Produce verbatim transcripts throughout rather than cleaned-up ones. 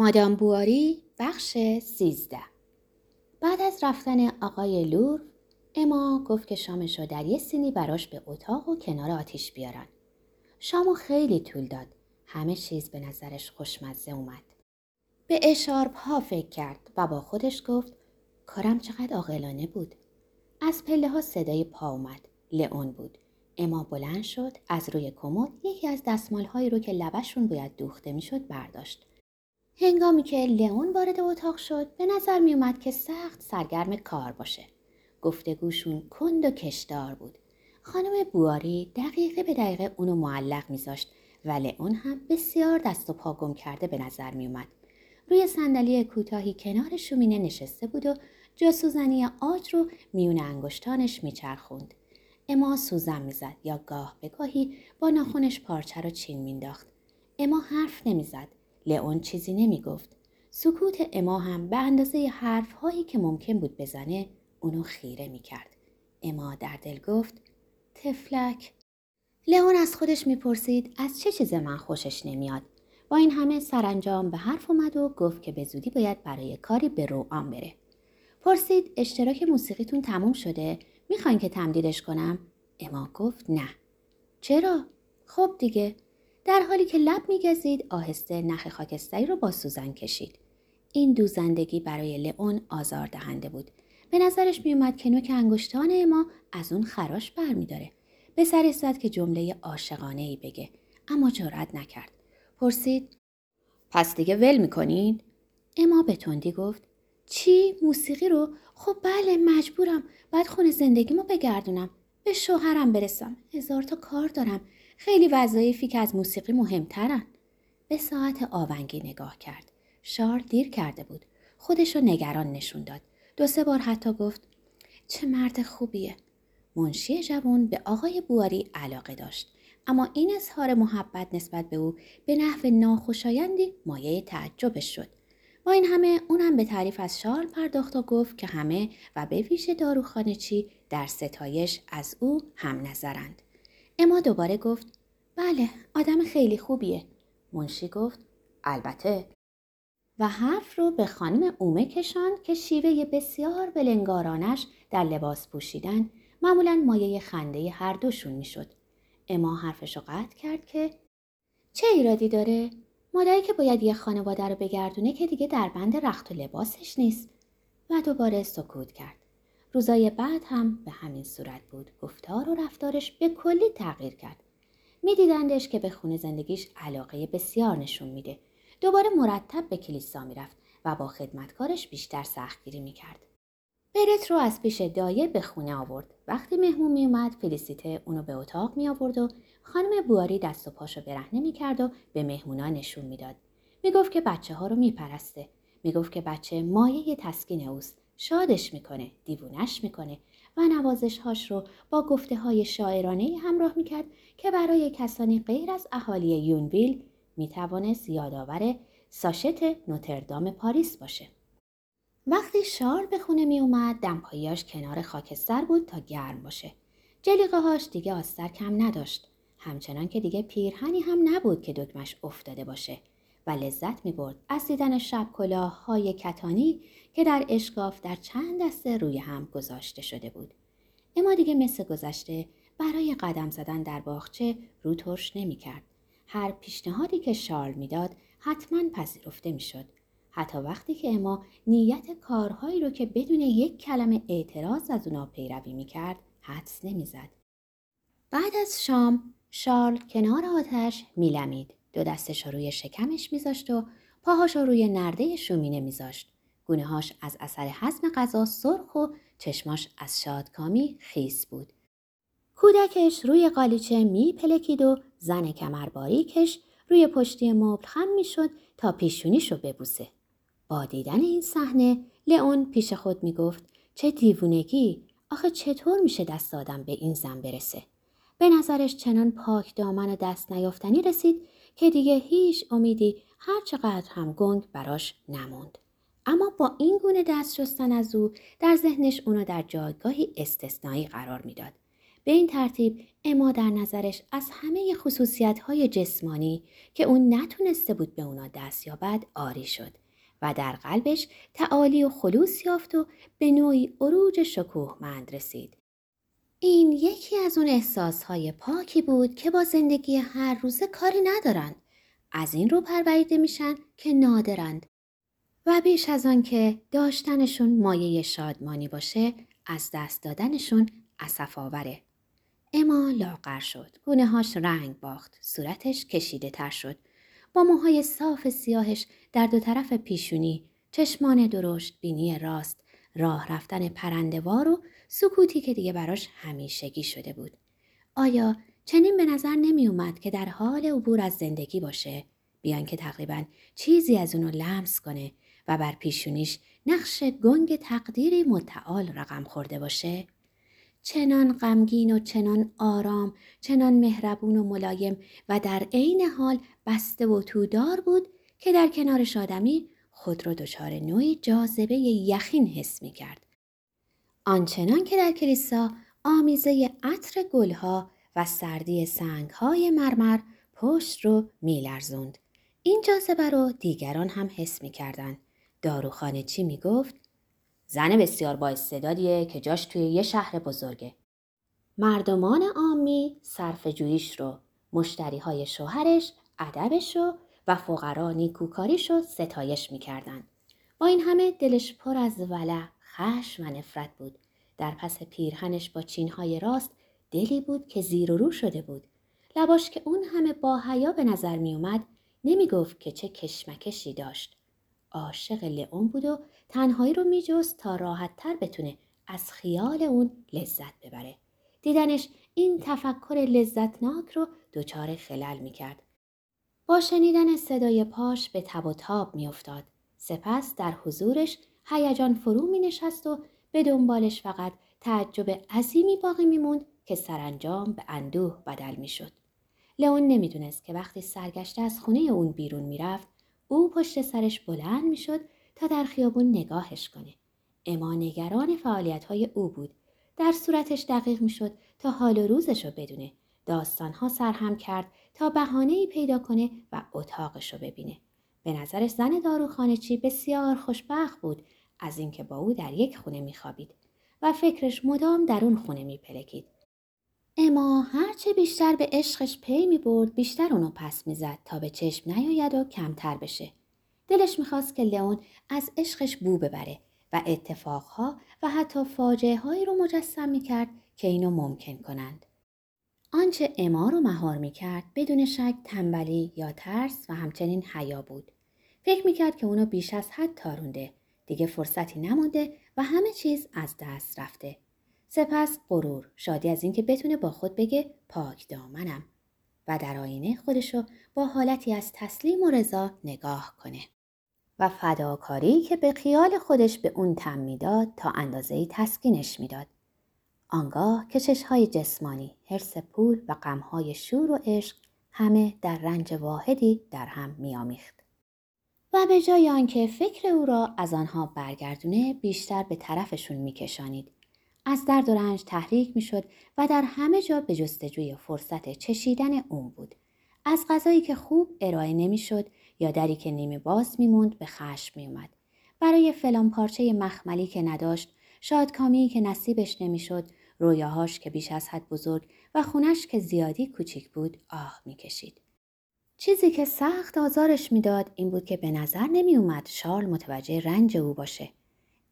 مادام بواری بخش سیزده. بعد از رفتن آقای لور، اما گفت که شامشو در یه سینی براش به اتاق و کنار آتیش بیارن. شامو خیلی طول داد. همه چیز به نظرش خوشمزه اومد. به اشارب ها فکر کرد و با خودش گفت کارم چقدر عاقلانه بود. از پله ها صدای پا اومد. لئون بود. اما بلند شد، از روی کمد یکی از دستمال هایی رو که لبشون باید دوخته میشد برداشت. هنگامی که لئون وارد اتاق شد، به نظر می اومد که سخت سرگرم کار باشه. گفتگوشون کند و کشدار بود. خانم بواری دقیقه به دقیقه اونو معلق میذاشت و لئون هم بسیار دست و پا گم کرده به نظر می اومد. روی صندلی کوتاهی کنار شومینه نشسته بود و جاسوزنی آج رو میون انگشتانش میچرخوند. اما سوزن میزد یا گاه به گاهی با ناخنش پارچه رو چین مینداخت. اما حرف نمیزد. لئون چیزی نمیگفت. سکوت اما هم به اندازه حرف هایی که ممکن بود بزنه اونو خیره میکرد. اما در دل گفت تفلک. لئون از خودش میپرسید از چه چیز من خوشش نمیاد. با این همه سرانجام به حرف اومد و گفت که به زودی باید برای کاری به روان بره. پرسید اشتراک موسیقیتون تموم شده؟ میخواین که تمدیدش کنم؟ اما گفت نه. چرا؟ خب دیگه. در حالی که لب میگزید آهسته نخ خاکستری رو با سوزن کشید. این دوزندگی برای لئون آزاردهنده بود. به نظرش میومد که نوک انگشتان اما از اون خراش برمیداره. به سرش زد که جمله عاشقانه ای بگه، اما جرأت نکرد. پرسید پس دیگه ول میکنین؟ اما به تندی گفت چی؟ موسیقی رو؟ خب بله، مجبورم. باید خونه زندگیمو بگردونم، به شوهرم برسم، هزار تا کار دارم، خیلی وظایفی که از موسیقی مهمترن. به ساعت آونگی نگاه کرد. شار دیر کرده بود. خودشو نگران نشون داد. دو سه بار حتی گفت چه مرد خوبیه. منشی جوان به آقای بواری علاقه داشت، اما این اظهار محبت نسبت به او به نحو ناخوشایندی مایه تعجبش شد. با این همه اون هم به تعریف از شارل پرداخت و گفت که همه و به ویژه داروخانه‌چی در ستایش از او هم نظرند. اما دوباره گفت بله، آدم خیلی خوبیه. منشی گفت البته و حرف رو به خانم اومه کشاند که شیوه بسیار بلنگارانش در لباس پوشیدن معمولاً مایه خنده هر دوشون میشد. اما حرفش رو قطع کرد که چه ایرادی داره؟ مادری که باید یه خانواده رو بگردونه که دیگه در بند رخت و لباسش نیست. و دوباره سکوت کرد. روزای بعد هم به همین صورت بود. گفتار و رفتارش به کلی تغییر کرد. می دیدندش که به خونه زندگیش علاقه بسیار نشون میده. دوباره مرتب به کلیسا می رفت و با خدمتکارش بیشتر سختگیری می کرد. برت رو از پیش دایه به خونه آورد. وقتی مهمون می اومد، فلیسیته اونو به اتاق می آورد و خانم بواری دست و پاشو برهنه می کرد و به مهمونا نشون می داد. می گفت که بچه ها رو می پرسته. می گفت که بچه مایه تسکین اوست. شادش می کنه، دیوونش می کنه و نوازش هاش رو با گفته های شاعرانهی همراه می کرد که برای کسانی غیر از اهالی یونویل می توانست یادآور ساشت نوتردام پاریس باشه. وقتی شارل به خونه می اومد، دمپاییاش کنار خاکستر بود تا گرم باشه. جلیقه هاش دیگه آستر کم نداشت، همچنان که دیگه پیرهنی هم نبود که دکمش افتاده باشه و لذت می برد از دیدن شب کلاه های کتانی که در اشکاف در چند دسته روی هم گذاشته شده بود. اما دیگه مثل گذشته برای قدم زدن در باغچه رو ترش نمی کرد. هر پیشنهادی که شارل می داد حتما پذیرفته می شد. حتی وقتی که اما نیت کارهایی رو که بدون یک کلمه اعتراض از اونا پیروی میکرد حدس نمیزد. بعد از شام شارل کنار آتش میلمید. دو دستش روی شکمش میذاشت و پاهاش روی نرده شومینه میذاشت. گونه‌هاش از اثر هضم غذا سرخ و چشماش از شادکامی خیس بود. کودکش روی قالیچه میپلکید و زن کمرباریکش روی پشتی مبل خم میشد تا پیشونیشو ببوسه. با دیدن این صحنه لئون پیش خود میگفت چه دیوونگی، آخه چطور میشه دست آدم به این زن برسه؟ به نظرش چنان پاک دامن و دست نیافتنی رسید که دیگه هیچ امیدی هر چقدر هم گنگ براش نموند. اما با این گونه دست شستن از او در ذهنش اونو در جایگاهی استثنایی قرار میداد. به این ترتیب اما در نظرش از همه خصوصیت‌های جسمانی که اون نتونسته بود به اونا دست یابد عاری شد و در قلبش تعالی و خلوص یافت و به نوعی عروج شکوهمند رسید. این یکی از اون احساس‌های پاکی بود که با زندگی هر روز کاری ندارند. از این رو پروریده میشن که نادرند و بیش از آن که داشتنشون مایه شادمانی باشه، از دست دادنشون اسف‌آوره. اما لاغر شد، گونه‌هاش رنگ باخت، صورتش کشیده تر شد. با موهای صاف سیاهش در دو طرف پیشونی، چشمان درشت، بینی راست، راه رفتن پرنده‌وار و سکوتی که دیگه براش همیشگی شده بود. آیا چنین به نظر نمی اومد که در حال عبور از زندگی باشه، بیان که تقریباً چیزی از اونو لمس کنه و بر پیشونیش نقش گنگ تقدیری متعال رقم خورده باشه؟ چنان غمگین و چنان آرام، چنان مهربون و ملایم و در عین حال بسته و تودار بود که در کنارش آدمی خود رو دچار نوعی جاذبه یخین حس می کرد. آنچنان که در کلیسا آمیزه عطر گلها و سردی سنگهای مرمر پشت رو می لرزوند. این جاذبه رو دیگران هم حس می کردن. داروخانه چی می گفت؟ زن بسیار بااستعدادیه که جاش توی یه شهر بزرگه. مردمان عامی صرف جویش رو، مشتریهای شوهرش، ادبش رو و فقرا نیکوکاریش رو ستایش می کردن. با این همه دلش پر از ولع، خشم و نفرت بود. در پس پیرهنش با چینهای راست دلی بود که زیر و رو شده بود. لباش که اون همه باحیا به نظر می اومد نمی گفت که چه کشمکشی داشت. عاشق لئون بود و تنهایی رو می جست تا راحت تر بتونه از خیال اون لذت ببره. دیدنش این تفکر لذتناک رو دچار خلل می کرد. با شنیدن صدای پاش به تب و تاب می افتاد. سپس در حضورش هیجان فرو می نشست و به دنبالش فقط تعجب عظیمی باقی می موند که سرانجام به اندوه بدل می شد. لئون نمی دونست که وقتی سرگشته از خونه اون بیرون می رفت، او پشت سرش بلند می شد تا در خیابون نگاهش کنه. اما نگران فعالیت‌های او بود. در صورتش دقیق می شد تا حال و روزش رو بدونه. داستانها سرهم کرد تا بهانه‌ای پیدا کنه و اتاقش رو ببینه. به نظرش زن داروخانه‌چی بسیار خوشبخت بود از اینکه با او در یک خونه می خوابید و فکرش مدام در اون خونه می پلکید. اما هرچه بیشتر به عشقش پی می برد، بیشتر اونو پس می زد تا به چشم نیاید و کمتر بشه. دلش می خواست که لئون از عشقش بو ببره و اتفاقها و حتی فاجعه هایی رو مجسم می کرد که اینو ممکن کنند. آنچه اما رو مهار می کرد بدون شک تنبلی یا ترس و همچنین حیا بود. فکر می کرد که اونو بیش از حد تارونده، دیگه فرصتی نمونده و همه چیز از دست رفته. سپس غرور، شادی از این که بتونه با خود بگه پاک دامنم و در آینه خودشو با حالتی از تسلیم و رضا نگاه کنه و فداکاری که به خیال خودش به اون تم میداد تا اندازه‌ای تسکینش میداد. آنگاه کشش‌های جسمانی، حرص پول و غم‌های شور و عشق همه در رنج واحدی در هم می‌آمیخت و به جای آنکه فکر او را از آنها برگردونه، بیشتر به طرفشون می‌کشانید. از درد و رنج تحریک می شد و در همه جا به جستجوی فرصت چشیدن اون بود. از غذایی که خوب ارائه نمی شد یا دری که نیمه باز می موند به خشم می اومد. برای فلان پارچه مخملی که نداشت، شادکامی که نصیبش نمی شد، رویاهاش که بیش از حد بزرگ و خونش که زیادی کوچیک بود آه می کشید. چیزی که سخت آزارش می داد این بود که به نظر نمی اومد شارل متوجه رنج او باشه.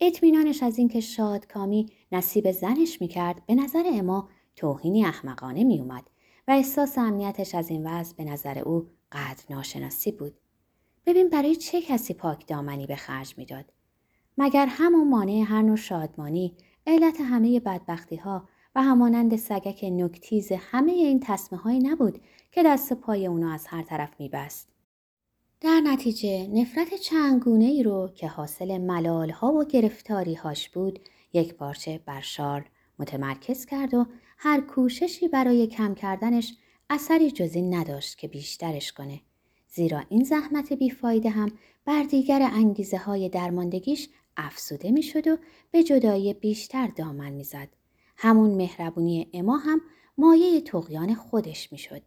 اطمینانش از اینکه شادکامی نصیب زنش میکرد به نظر اما توهینی احمقانه میومد و احساس امنیتش از این وضع به نظر او قدر ناشناسی بود. ببین برای چه کسی پاک دامنی به خرج میداد؟ مگر همون مانع هر نوع شادمانی، علت همه بدبختی ها و همانند سگک نوک‌تیز همه این تسمه هایی نبود که دست پای اونو از هر طرف میبست؟ در نتیجه نفرت چندگونه ای رو که حاصل ملال ها و گرفتاری هاش بود یک پارچه بر شارل متمرکز کرد و هر کوششی برای کم کردنش اثری جز این نداشت که بیشترش کنه، زیرا این زحمت بیفایده هم بر دیگر انگیزه های درماندگیش افسوده می شد و به جدایی بیشتر دامن می زد. همون مهربونی اما هم مایه طغیان خودش می شد.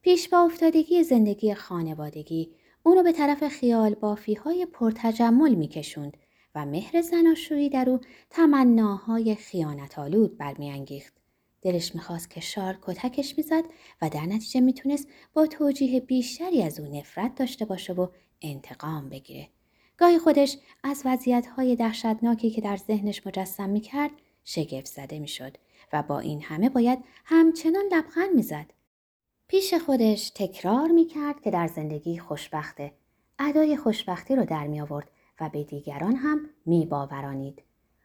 پیش با افتادگی زندگی خانوادگی اونو به طرف خیال بافی های پرتجمل می کشوند و مهر زناشویی در او تمناهای خیانت‌آلود برمی انگیخت. دلش می‌خواست که شار کتکش می‌زد و در نتیجه می‌تونست با توجیه بیشتری از او نفرت داشته باشه و انتقام بگیره. گاهی خودش از وضعیت‌های دهشتناکی که در ذهنش مجسم می‌کرد شگفت زده می‌شد و با این همه باید همچنان لبخند می‌زد. پیش خودش تکرار می‌کرد که در زندگی خوشبخته. ادای خوشبختی رو در می‌آورد و به دیگران هم می‌باورانید.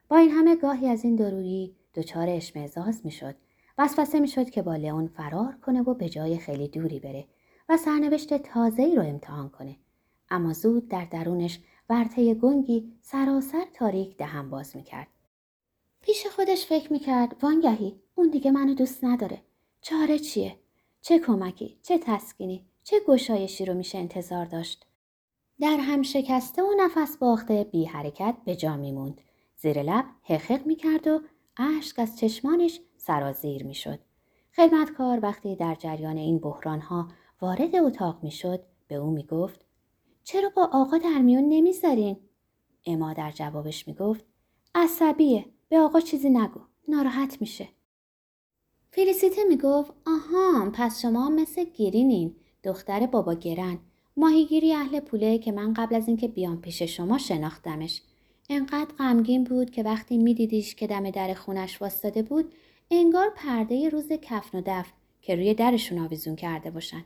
با این همه گاهی از این دورویی دچار اشمئزاز می‌شد. وسوسه می‌شد که با لئون فرار کنه و به جای خیلی دوری بره و سرنوشت تازه‌ای رو امتحان کنه. اما زود در درونش ورطه گنگی سراسر تاریک دهن باز می‌کرد. پیش خودش فکر می‌کرد وانگهی اون دیگه منو دوست نداره. چاره چیه؟ چه کمکی، چه تسکینی، چه گشایشی رو میشه انتظار داشت؟ در هم شکسته و نفس باخته بی حرکت به جا میموند. زیر لب حقیق میکرد و اشک از چشمانش سرازیر میشد. خدمتکار وقتی در جریان این بحرانها وارد اتاق میشد به او میگفت چرا با آقا در میون نمیذارین؟ اما در جوابش میگفت عصبیه، به آقا چیزی نگو، ناراحت میشه. فلیسیته میگفت آها، پس شما مثل گرینین، دختر بابا گرن، ماهیگیری اهل پوله که من قبل از اینکه بیام پیش شما شناختمش. انقدر غمگین بود که وقتی میدیدیش که دم در خونش واسطاده بود انگار پرده روز کفن و دفن که روی درشون آویزون کرده باشن.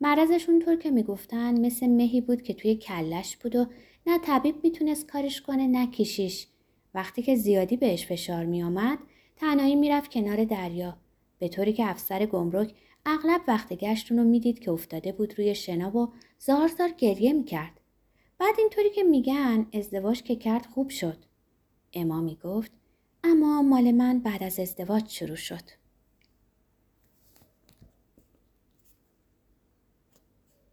مرضش اونطور که میگفتن مثل مهی بود که توی کلش بود و نه طبیب میتونست کارش کنه نه کشیش. وقتی که زیادی بهش فشار میامد تنهایی میرفت کنار دریا، به طوری که افسر گمرک اغلب وقت گشتون رو میدید که افتاده بود روی شنا و زار زار گریه میکرد. بعد اینطوری که میگن ازدواج که کرد خوب شد. اما میگفت اما مال من بعد از ازدواج شروع شد.